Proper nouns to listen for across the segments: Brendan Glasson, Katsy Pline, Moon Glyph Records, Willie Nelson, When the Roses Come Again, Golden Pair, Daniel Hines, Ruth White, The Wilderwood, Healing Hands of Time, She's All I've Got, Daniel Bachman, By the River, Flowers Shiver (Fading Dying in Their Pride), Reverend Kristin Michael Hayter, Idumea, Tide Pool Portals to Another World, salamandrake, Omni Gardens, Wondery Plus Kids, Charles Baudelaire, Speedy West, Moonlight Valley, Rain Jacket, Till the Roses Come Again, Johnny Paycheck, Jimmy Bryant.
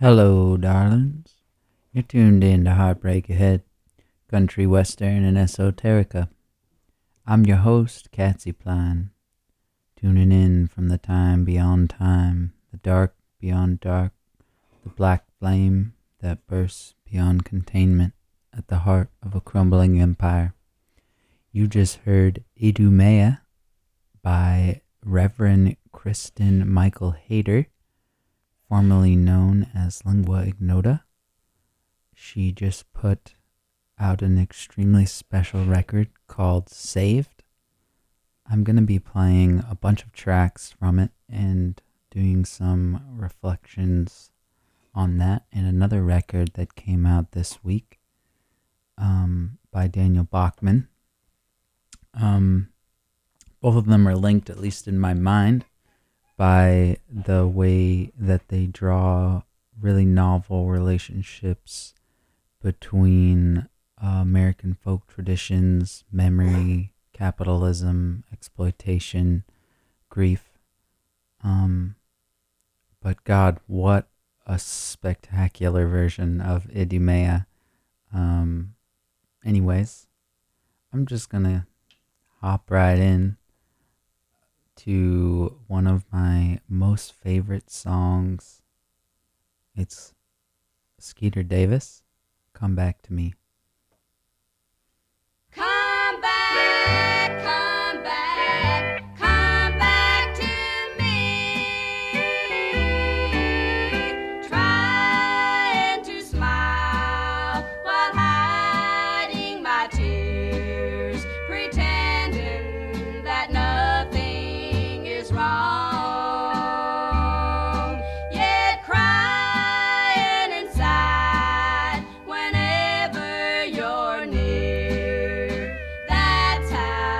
Hello, darlings. You're tuned in to Heartbreak Ahead, Country Western and Esoterica. I'm your host, Katsy Pline, tuning in from the time beyond time, the dark beyond dark, the black flame that bursts beyond containment at the heart of a crumbling empire. You just heard Idumea by Reverend Kristin Michael Hayter, formerly known as Lingua Ignota. She just put out an extremely special record called Saved. I'm going to be playing a bunch of tracks from it and doing some reflections on that and another record that came out this week by Daniel Bachman. Both of them are linked, at least in my mind, by the way that they draw really novel relationships between American folk traditions, memory, capitalism, exploitation, grief. But God, what a spectacular version of Idumea. Anyways, I'm just going to hop right in to one of my most favorite songs. It's Skeeter Davis, Come Back to Me. Come back, come back to me. Trying to smile while hiding my tears, pretending that nothing is wrong, yet crying inside whenever you're near. That's how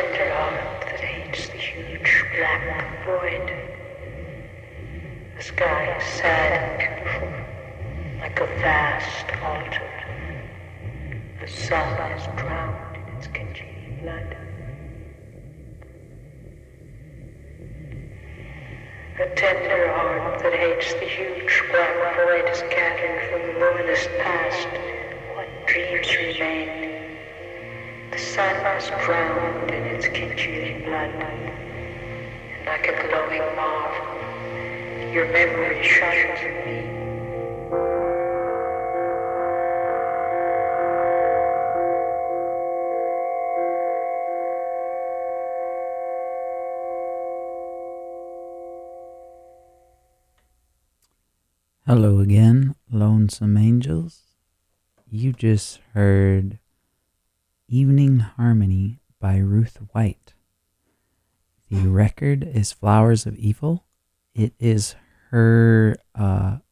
center of it that ages the huge black void. The sky is sad and beautiful, like a vast altar. The sun is drowned in its congealed blood. A tender heart that hates the huge black void is scattered from the luminous past. What dreams remain? The sun is drowned in its congealing blood. And like a glowing marvel, your memory shines in me. Hello again, Lonesome Angels. You just heard Evening Harmony by Ruth White. The record is Flowers of Evil. It is her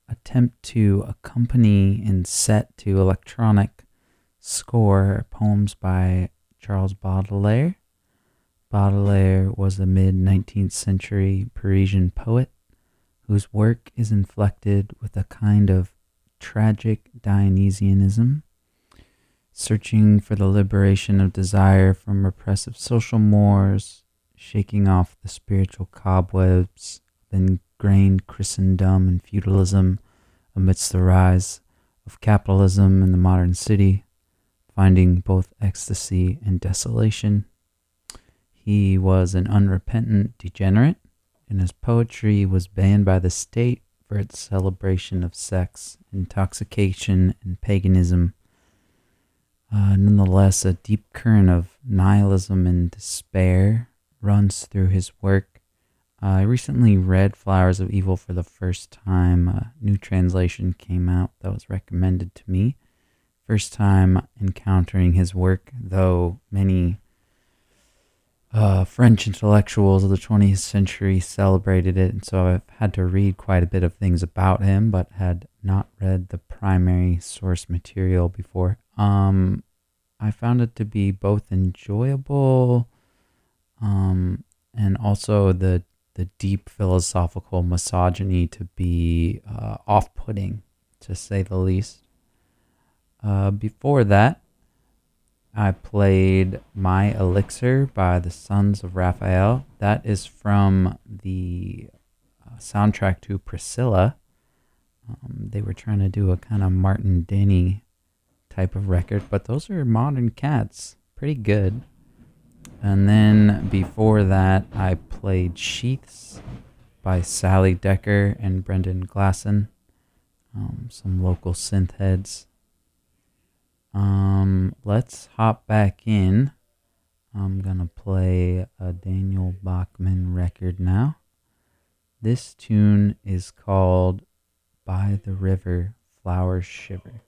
attempt to accompany and set to electronic score poems by Charles Baudelaire. Baudelaire was a mid-19th century Parisian poet whose work is inflected with a kind of tragic Dionysianism, searching for the liberation of desire from repressive social mores, shaking off the spiritual cobwebs of ingrained Christendom and feudalism amidst the rise of capitalism in the modern city, finding both ecstasy and desolation. He was an unrepentant degenerate, and his poetry was banned by the state for its celebration of sex, intoxication, and paganism. Nonetheless, a deep current of nihilism and despair runs through his work. I recently read Flowers of Evil for the first time. A new translation came out that was recommended to me. First time encountering his work, though many French intellectuals of the 20th century celebrated it, and so I've had to read quite a bit of things about him, but had not read the primary source material before. I found it to be both enjoyable and also the deep philosophical misogyny to be off-putting, to say the least. Before that, I played My Elixir by the Sons of Raphael. That is from the soundtrack to Priscilla. They were trying to do a kind of Martin Denny type of record, but those are modern cats. Pretty good. And then before that, I played Sheaths by Sally Decker and Brendan Glasson. Some local synth heads. Let's hop back in. I'm gonna play a Daniel Bachman record now. This tune is called By the River, Flowers Shiver.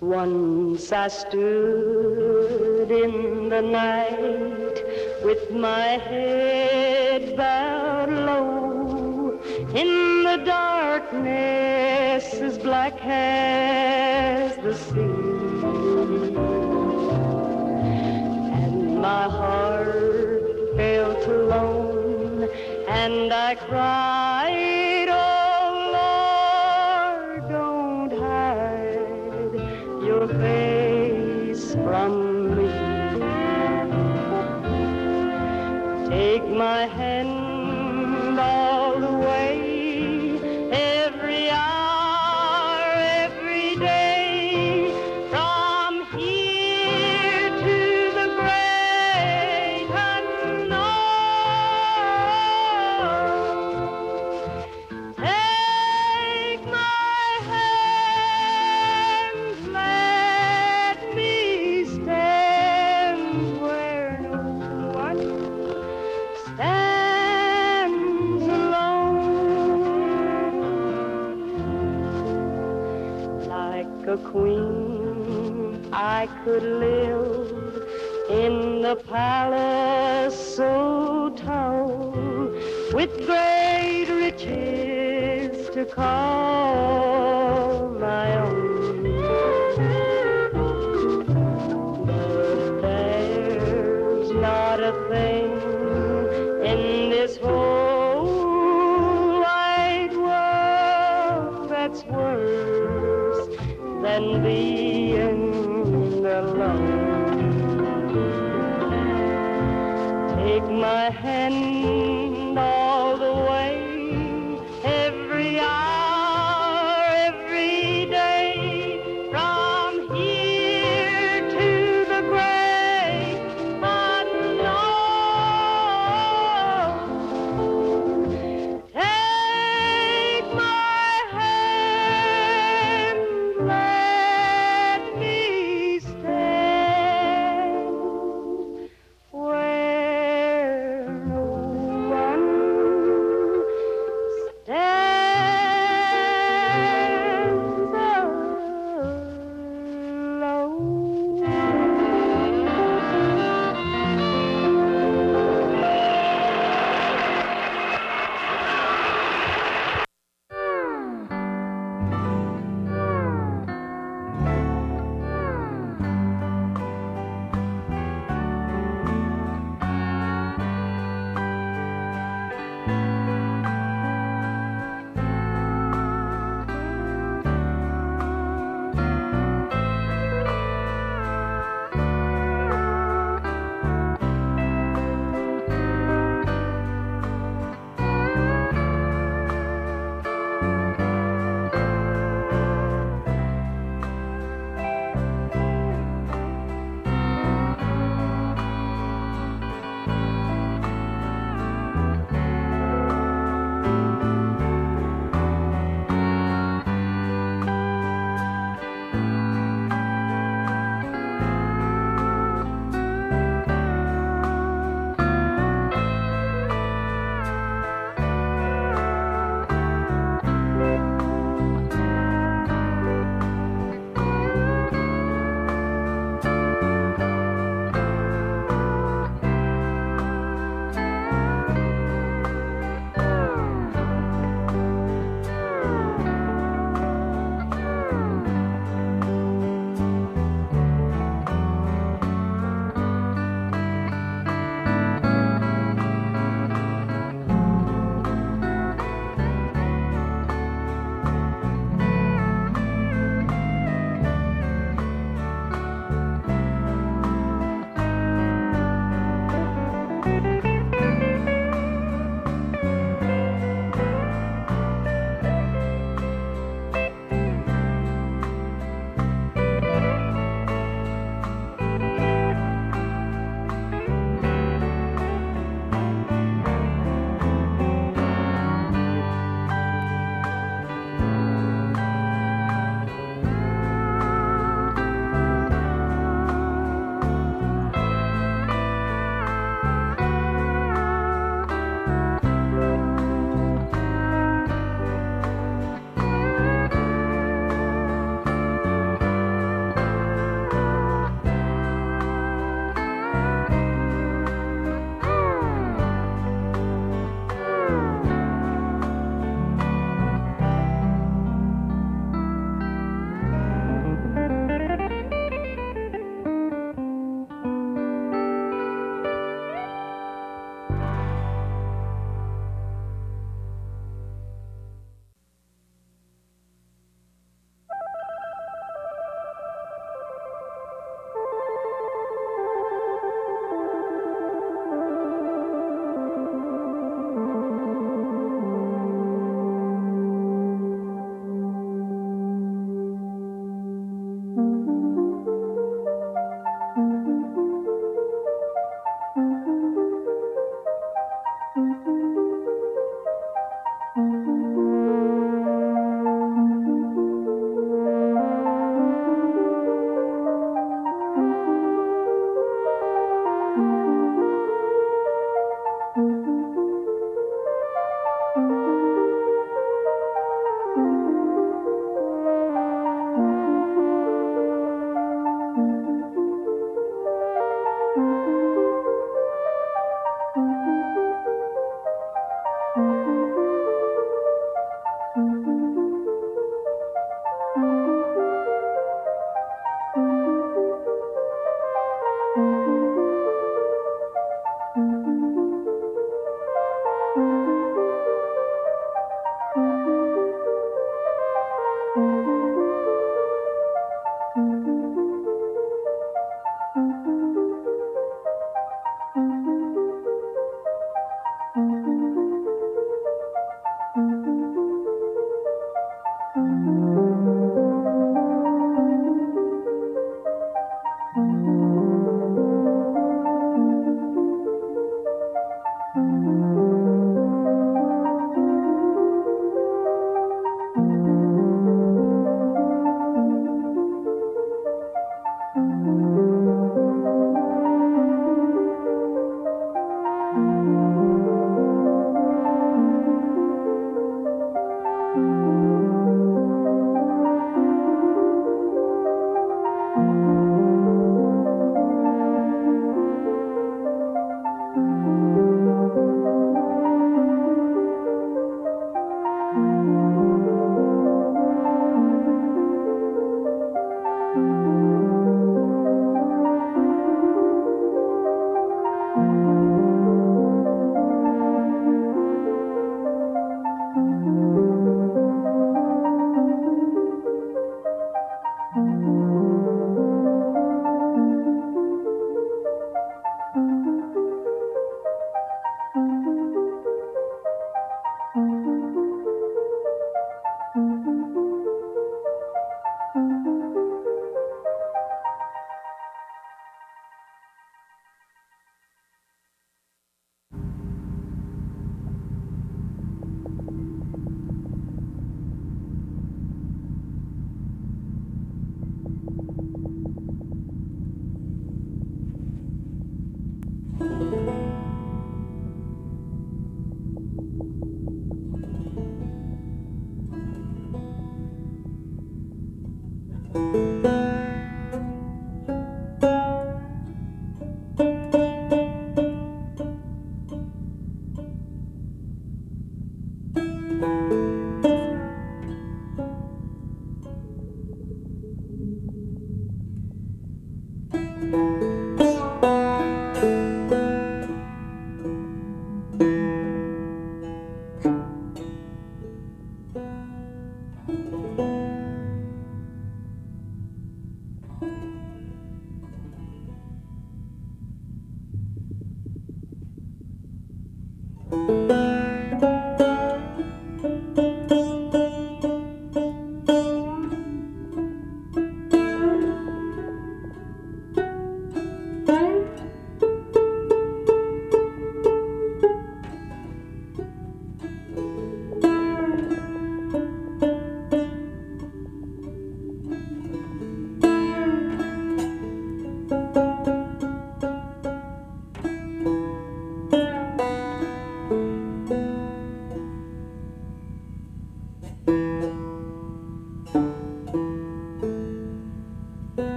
Once I stood in the night with my head bowed low in the darkness as black as the sea, and my heart felt alone and I cried. From me, take my hand all the way, every hour, every day, from here to the great unknown. Take my hand, Queen, I could live in the palace so tall with great riches to call my own. But there's not a thing in this whole wide world that's worse than being alone. Take my hand all the way, every hour,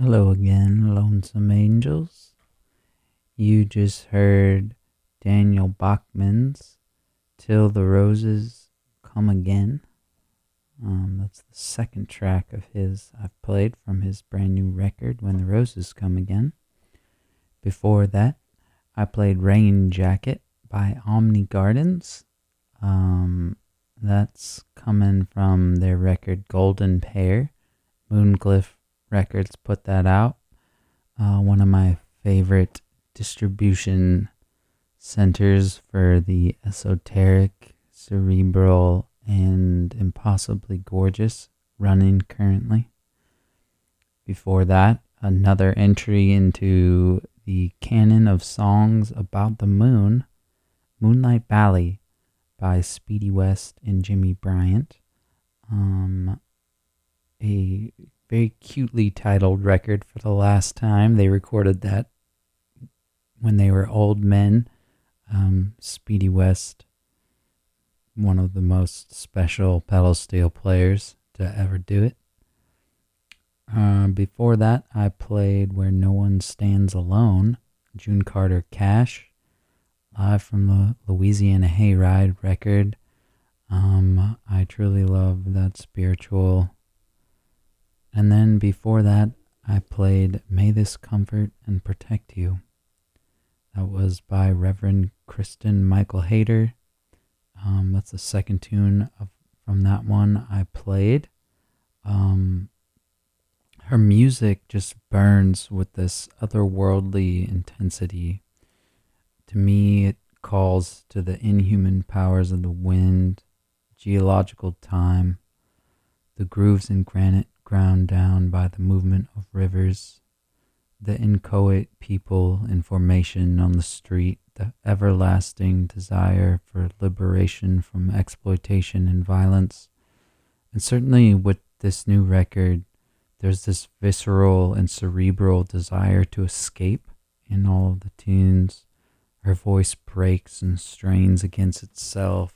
Hello again, Lonesome Angels. You just heard Daniel Bachman's Till the Roses Come Again. That's the second track of his I've played from his brand new record, When the Roses Come Again. Before that, I played Rain Jacket by Omni Gardens. That's coming from their record Golden Pair. Moon Glyph Records put that out. One of my favorite distribution centers for the esoteric, cerebral, and impossibly gorgeous running currently. Before that, another entry into the canon of songs about the moon, Moonlight Valley by Speedy West and Jimmy Bryant. A very cutely titled record for the last time. They recorded that when they were old men. Speedy West, one of the most special pedal steel players to ever do it. Before that, I played Where No One Stands Alone, June Carter Cash, live from the Louisiana Hayride record. I truly love that spiritual. And then before that, I played May This Comfort and Protect You. That was by Reverend Kristin Michael Hayter. That's the second tune from that one I played. Her music just burns with this otherworldly intensity. To me, it calls to the inhuman powers of the wind, geological time, the grooves in granite ground down by the movement of rivers, the inchoate people in formation on the street, the everlasting desire for liberation from exploitation and violence. And certainly with this new record, there's this visceral and cerebral desire to escape in all of the tunes. Her voice breaks and strains against itself.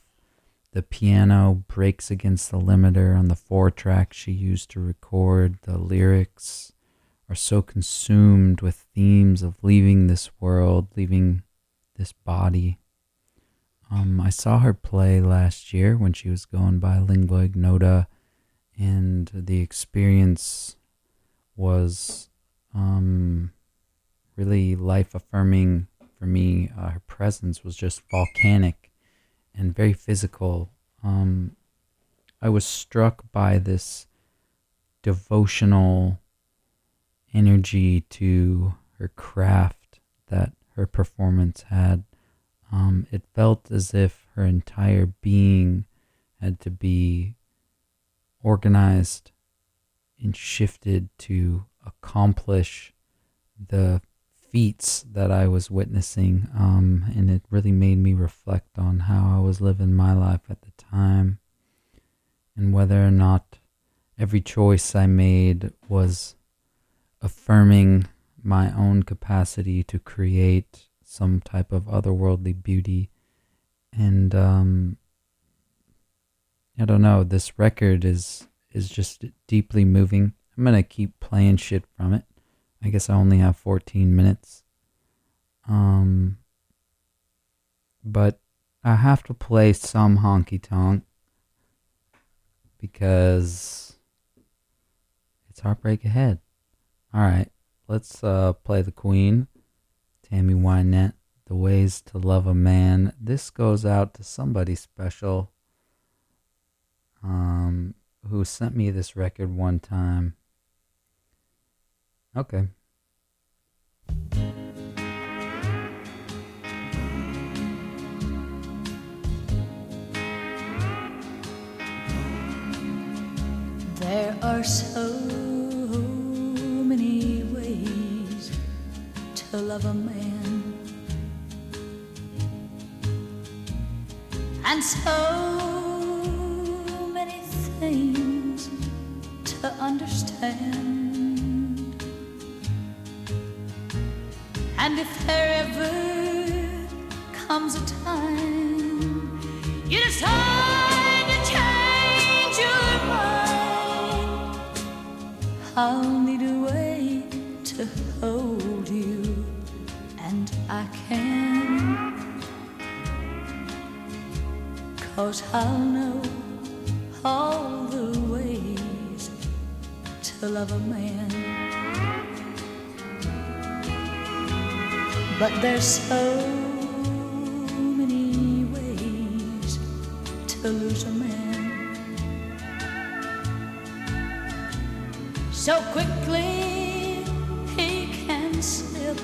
The piano breaks against the limiter on the 4-track she used to record. The lyrics are so consumed with themes of leaving this world, leaving this body. I saw her play last year when she was going by Lingua Ignota, and the experience was really life-affirming for me. Her presence was just volcanic and very physical. I was struck by this devotional energy to her craft that her performance had. It felt as if her entire being had to be organized and shifted to accomplish the feats that I was witnessing, and it really made me reflect on how I was living my life at the time, and whether or not every choice I made was affirming my own capacity to create some type of otherworldly beauty. And I don't know, this record is just deeply moving. I'm gonna keep playing shit from it. I guess I only have 14 minutes. But I have to play some honky tonk because it's Heartbreak Ahead. Alright, let's play the Queen, Tammy Wynette, The Ways to Love a Man. This goes out to somebody special who sent me this record one time. Okay. There are so many ways to love a man, and so things to understand. And if there ever comes a time you decide to change your mind, I'll need a way to hold you, and I can, 'cause I'll know all the ways to love a man. But there's so many ways to lose a man. So quickly he can slip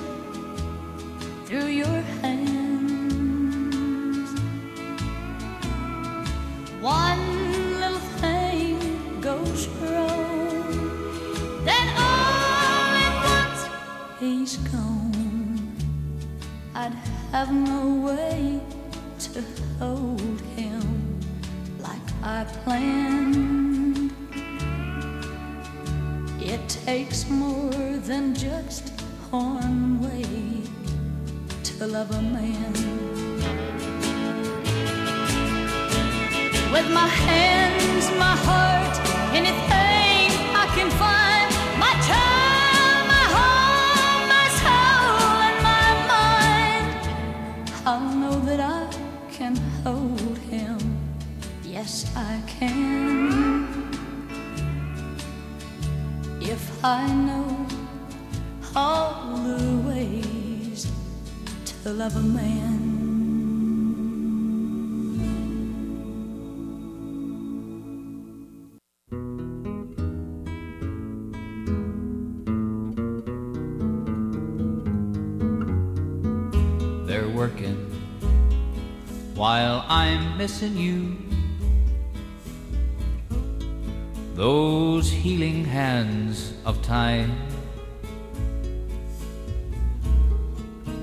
through your hands. One wrong, then all at once he's gone. I'd have no way to hold him like I planned. It takes more than just one way to love a man. With my hands, my heart, anything I can find, my child, my home, my soul, and my mind, I'll know that I can hold him. Yes, I can, if I know all the ways to love a man. While I'm missing you, those healing hands of time,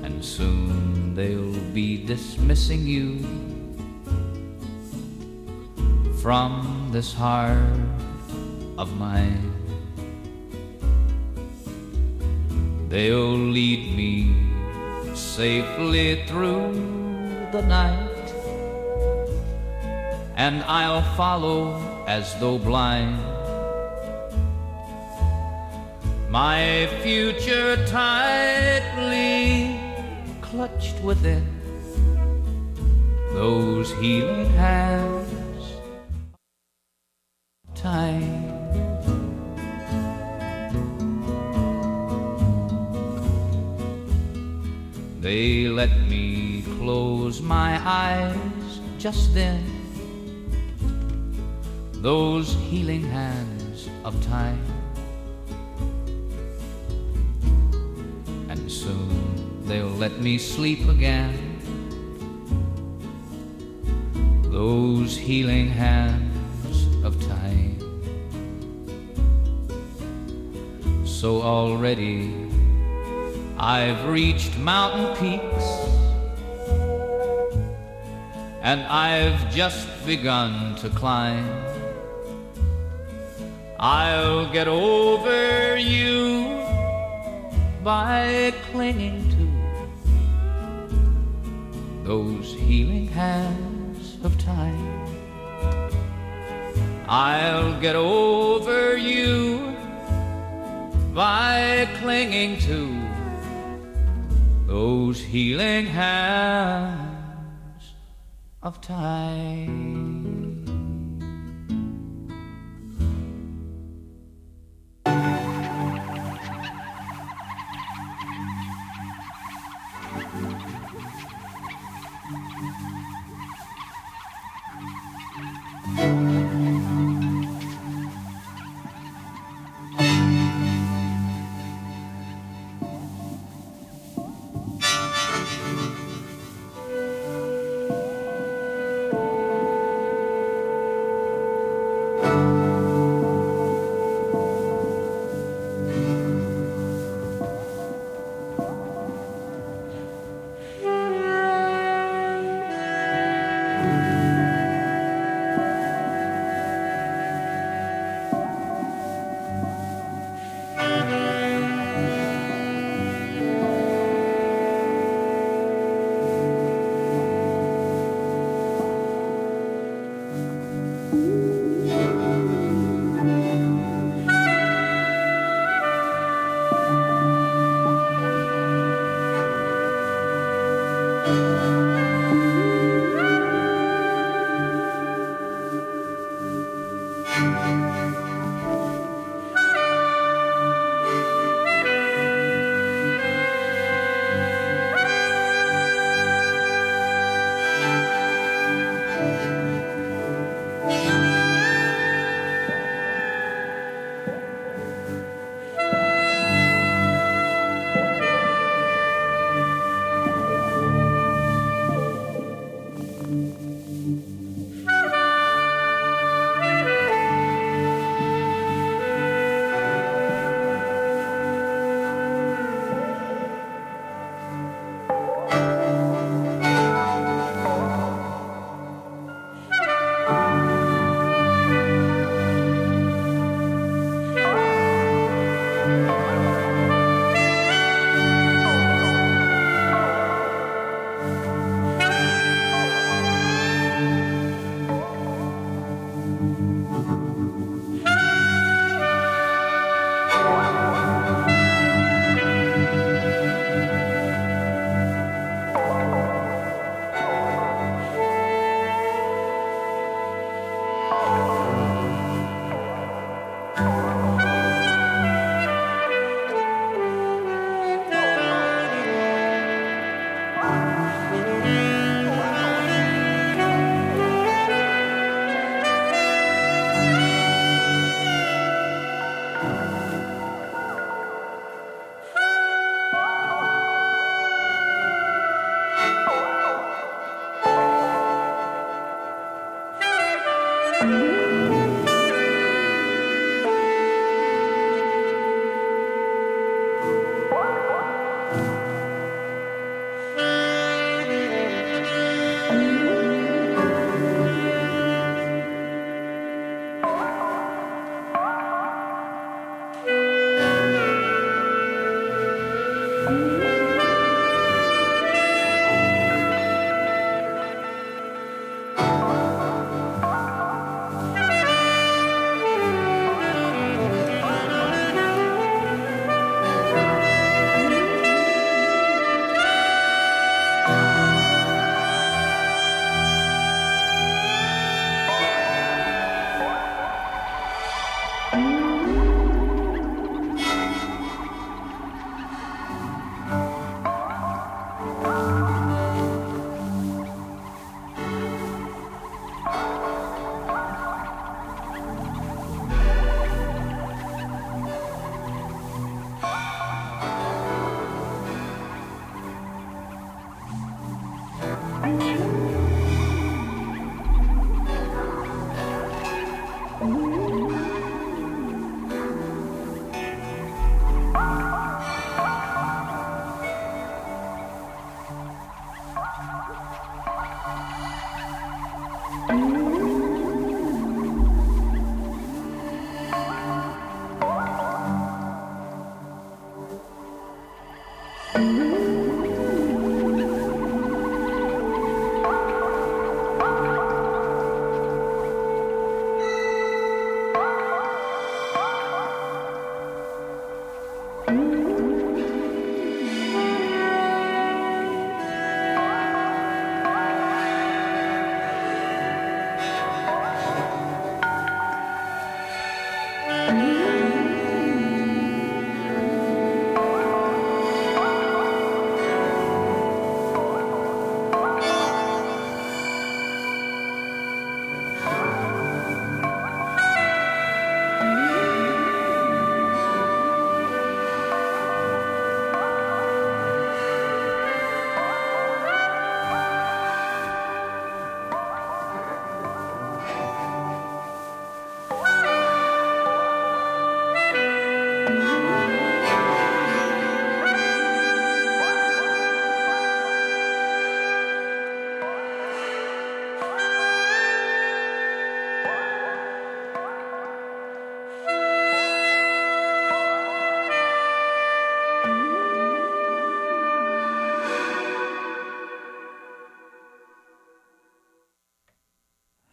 and soon they'll be dismissing you from this heart of mine. They'll lead me safely through the night, and I'll follow as though blind. My future tightly clutched within those healing hands of time. They let me close my eyes just then, those healing hands of time. And soon they'll let me sleep again, those healing hands of time. So already I've reached mountain peaks, and I've just begun to climb. I'll get over you by clinging to those healing hands of time. I'll get over you by clinging to those healing hands of time.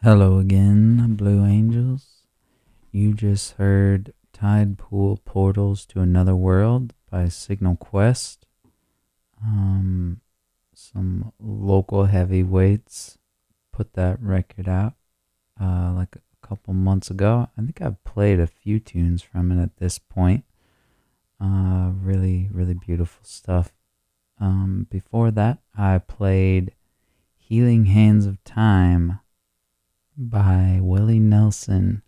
Hello again, Blue Angels. You just heard Tide Pool Portals to Another World by Signal Quest. Some local heavyweights put that record out like a couple months ago. I think I've played a few tunes from it at this point. Really, really beautiful stuff. Before that, I played Healing Hands of Time by Willie Nelson.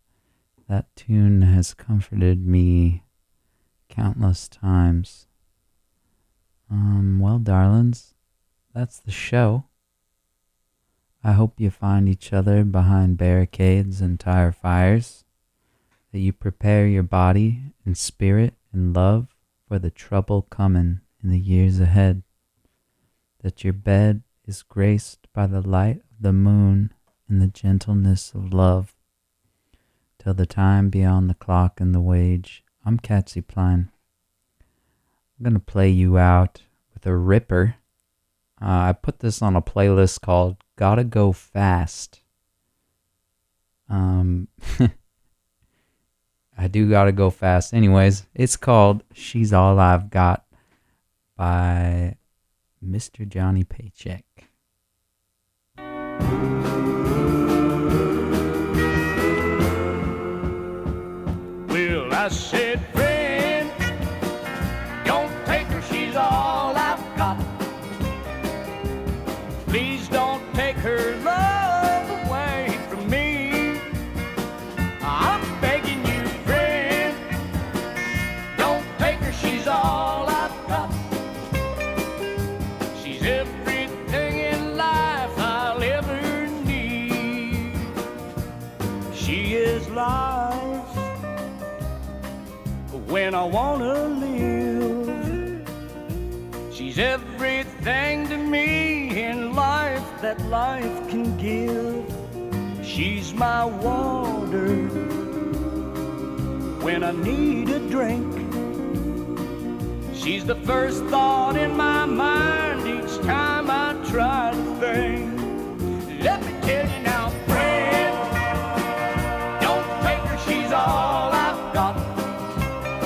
That tune has comforted me countless times. Well, darlings, that's the show. I hope you find each other behind barricades and tire fires, that you prepare your body and spirit and love for the trouble coming in the years ahead, that your bed is graced by the light of the moon and the gentleness of love. Till the time beyond the clock and the wage, I'm Katsy Pline. I'm going to play you out with a ripper. I put this on a playlist called Gotta Go Fast. I do gotta go fast. Anyways, it's called She's All I've Got by Mr. Johnny Paycheck. I said, friend, don't take her, she's all I've got. Please don't take her love away from me. I'm begging you, friend, don't take her, she's all I've got. She's everything in life I'll ever need. She is life when I wanna live. She's everything to me in life that life can give. She's my water when I need a drink. She's the first thought in my mind